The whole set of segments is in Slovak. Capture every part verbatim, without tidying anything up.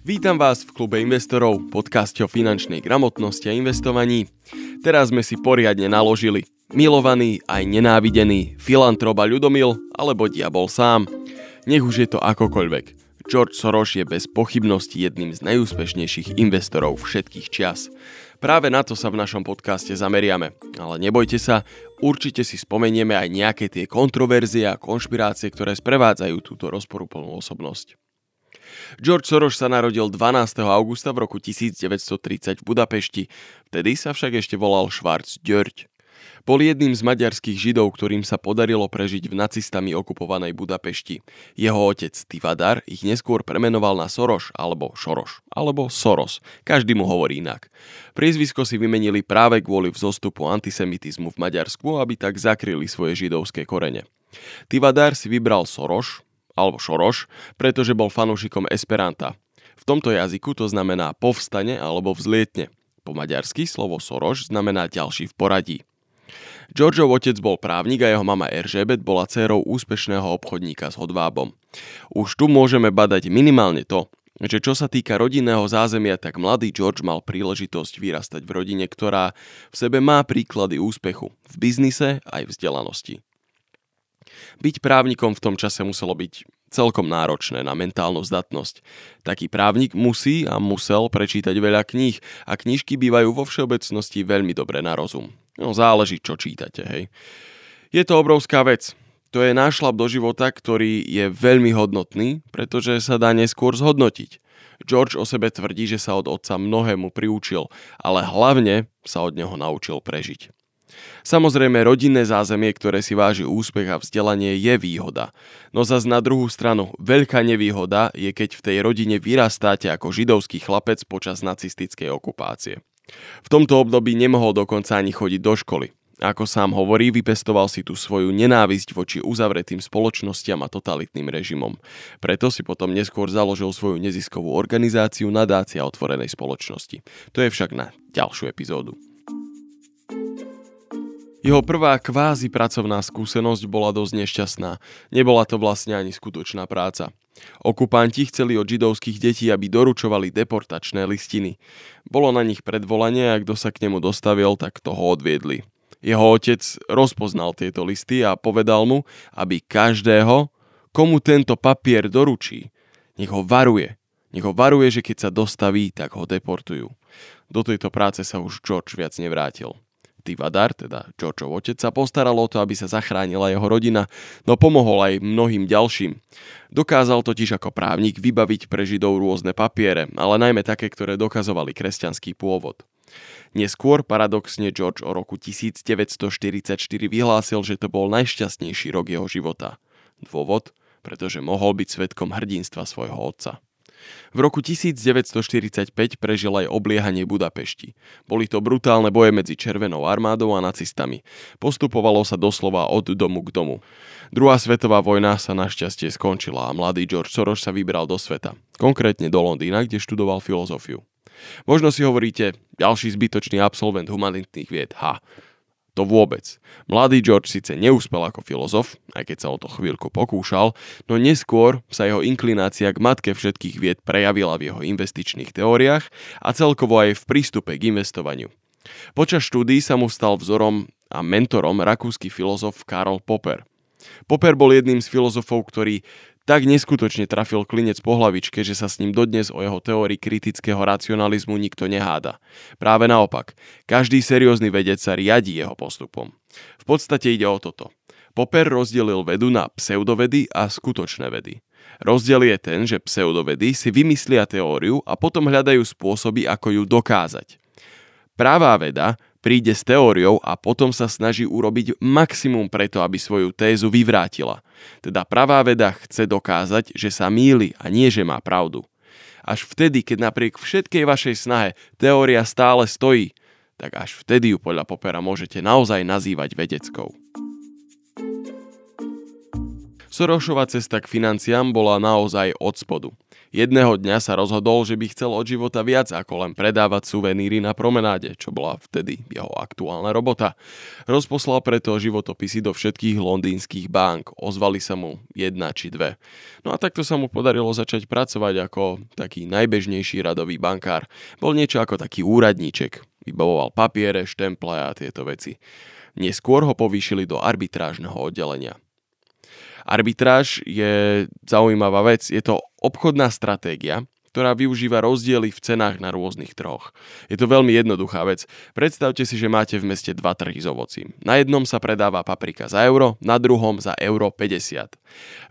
Vítam vás v klube investorov, podcaste o finančnej gramotnosti a investovaní. Teraz sme si poriadne naložili. Milovaný aj nenávidený, filantroba ľudomil alebo diabol sám. Nech už je to akokoľvek. George Soros je bez pochybnosti jedným z najúspešnejších investorov všetkých čias. Práve na to sa v našom podcaste zameriame. Ale nebojte sa, určite si spomenieme aj nejaké tie kontroverzie a konšpirácie, ktoré sprevádzajú túto rozporuplnú osobnosť. George Soros sa narodil dvanásteho augusta v roku tisíc deväťsto tridsať v Budapešti, vtedy sa však ešte volal Schwarz George. Bol jedným z maďarských Židov, ktorým sa podarilo prežiť v nacistami okupovanej Budapešti. Jeho otec Tivadar ich neskôr premenoval na Soros alebo Šoroš alebo Soros, každý mu hovorí inak. Priezvisko si vymenili práve kvôli vzostupu antisemitizmu v Maďarsku, aby tak zakryli svoje židovské korene. Tivadar si vybral Soros alebo Šoroš, pretože bol fanúšikom Esperanta. V tomto jazyku to znamená povstane alebo vzlietne. Po maďarsky slovo Soros znamená ďalší v poradí. Georgeov otec bol právnik a jeho mama Erzsébet bola dcérou úspešného obchodníka s hodvábom. Už tu môžeme badať minimálne to, že čo sa týka rodinného zázemia, tak mladý George mal príležitosť vyrastať v rodine, ktorá v sebe má príklady úspechu v biznise aj vzdelanosti. Byť právnikom v tom čase muselo byť celkom náročné na mentálnu zdatnosť. Taký právnik musí a musel prečítať veľa kníh a knižky bývajú vo všeobecnosti veľmi dobre na rozum. No záleží, čo čítate, hej. Je to obrovská vec. To je nášľap do života, ktorý je veľmi hodnotný, pretože sa dá neskôr zhodnotiť. George o sebe tvrdí, že sa od otca mnohému priučil, ale hlavne sa od neho naučil prežiť. Samozrejme, rodinné zázemie, ktoré si váži úspech a vzdelanie, je výhoda. No zas na druhú stranu, veľká nevýhoda je, keď v tej rodine vyrastáte ako židovský chlapec počas nacistickej okupácie. V tomto období nemohol dokonca ani chodiť do školy. Ako sám hovorí, vypestoval si tú svoju nenávisť voči uzavretým spoločnostiam a totalitným režimom. Preto si potom neskôr založil svoju neziskovú organizáciu Nadácia Otvorenej spoločnosti. To je však na ďalšiu epizódu. Jeho prvá kvázi pracovná skúsenosť bola dosť nešťastná. Nebola to vlastne ani skutočná práca. Okupanti chceli od židovských detí, aby doručovali deportačné listiny. Bolo na nich predvolanie a kto sa k nemu dostavil, tak toho odviedli. Jeho otec rozpoznal tieto listy a povedal mu, aby každého, komu tento papier doručí, nech ho varuje. Nech ho varuje, že keď sa dostaví, tak ho deportujú. Do tejto práce sa už George viac nevrátil. Tivadar, teda Georgeov otec, sa postaral o to, aby sa zachránila jeho rodina, no pomohol aj mnohým ďalším. Dokázal totiž ako právnik vybaviť pre Židov rôzne papiere, ale najmä také, ktoré dokazovali kresťanský pôvod. Neskôr paradoxne George o roku tisíc deväťsto štyridsaťštyri vyhlásil, že to bol najšťastnejší rok jeho života. Dôvod? Pretože mohol byť svedkom hrdinstva svojho otca. V roku tisíc deväťsto štyridsaťpäť prežil aj obliehanie Budapešti. Boli to brutálne boje medzi Červenou armádou a nacistami. Postupovalo sa doslova od domu k domu. Druhá svetová vojna sa našťastie skončila a mladý George Soros sa vybral do sveta. Konkrétne do Londýna, kde študoval filozofiu. Možno si hovoríte, ďalší zbytočný absolvent humanitných vied, ha... To vôbec. Mladý George síce neúspel ako filozof, aj keď sa o to chvíľku pokúšal, no neskôr sa jeho inklinácia k matke všetkých vied prejavila v jeho investičných teóriách a celkovo aj v prístupe k investovaniu. Počas štúdií sa mu stal vzorom a mentorom rakúsky filozof Karol Popper. Popper bol jedným z filozofov, ktorý tak neskutočne trafil klinec po hlavičke, že sa s ním dodnes o jeho teórii kritického racionalizmu nikto neháda. Práve naopak, každý seriózny vedec sa riadi jeho postupom. V podstate ide o toto. Popper rozdelil vedu na pseudovedy a skutočné vedy. Rozdiel je ten, že pseudovedy si vymyslia teóriu a potom hľadajú spôsoby, ako ju dokázať. Pravá veda príde s teóriou a potom sa snaží urobiť maximum preto, aby svoju tézu vyvrátila. Teda pravá veda chce dokázať, že sa mýli a nie, že má pravdu. Až vtedy, keď napriek všetkej vašej snahe teória stále stojí, tak až vtedy ju podľa Poppera môžete naozaj nazývať vedeckou. Sorosova cesta k financiám bola naozaj od spodu. Jedného dňa sa rozhodol, že by chcel od života viac ako len predávať suveníry na promenáde, čo bola vtedy jeho aktuálna robota. Rozposlal preto životopisy do všetkých londýnskych bank. Ozvali sa mu jedna či dve. No a takto sa mu podarilo začať pracovať ako taký najbežnejší radový bankár. Bol niečo ako taký úradníček. Vybavoval papiere, štemple a tieto veci. Neskôr ho povýšili do arbitrážneho oddelenia. Arbitráž je zaujímavá vec. Je to obchodná stratégia, ktorá využíva rozdiely v cenách na rôznych trhoch. Je to veľmi jednoduchá vec. Predstavte si, že máte v meste dva trhy s ovocím. Na jednom sa predáva paprika za euro, na druhom za euro päťdesiat.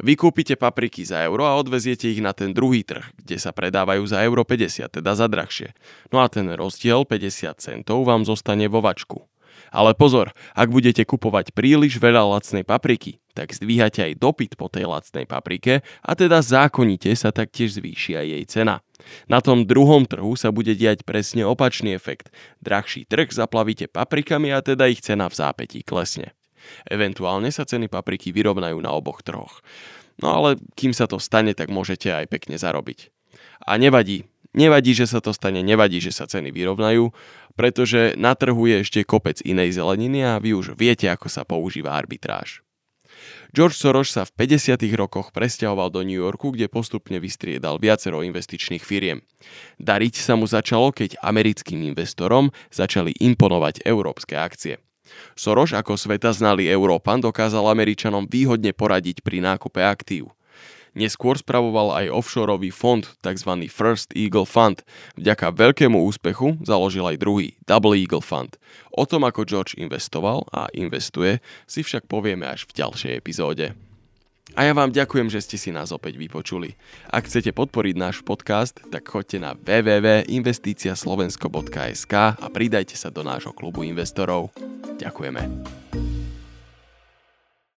Vy kúpite papriky za euro a odveziete ich na ten druhý trh, kde sa predávajú za euro päťdesiat, teda za drahšie. No a ten rozdiel päťdesiat centov vám zostane vo vačku. Ale pozor, ak budete kupovať príliš veľa lacnej papriky, tak zdvíhate aj dopyt po tej lacnej paprike a teda zákonite sa taktiež zvýši aj jej cena. Na tom druhom trhu sa bude diať presne opačný efekt. Drahší trh zaplavíte paprikami a teda ich cena v zápätí klesne. Eventuálne sa ceny papriky vyrovnajú na oboch trhoch. No ale kým sa to stane, tak môžete aj pekne zarobiť. A nevadí. Nevadí, že sa to stane, nevadí, že sa ceny vyrovnajú, pretože na trhu je ešte kopec inej zeleniny a vy už viete, ako sa používa arbitráž. George Soros sa v päťdesiatych rokoch presťahoval do New Yorku, kde postupne vystriedal viacero investičných firiem. Dariť sa mu začalo, keď americkým investorom začali imponovať európske akcie. Soros ako sveta znalý Európan dokázal Američanom výhodne poradiť pri nákupe aktív. Neskôr spravoval aj offshoreový fond, tzv. First Eagle Fund. Vďaka veľkému úspechu založil aj druhý, Double Eagle Fund. O tom, ako George investoval a investuje, si však povieme až v ďalšej epizóde. A ja vám ďakujem, že ste si nás opäť vypočuli. Ak chcete podporiť náš podcast, tak choďte na w w w bodka investiciaslovensko bodka es ka a pridajte sa do nášho klubu investorov. Ďakujeme.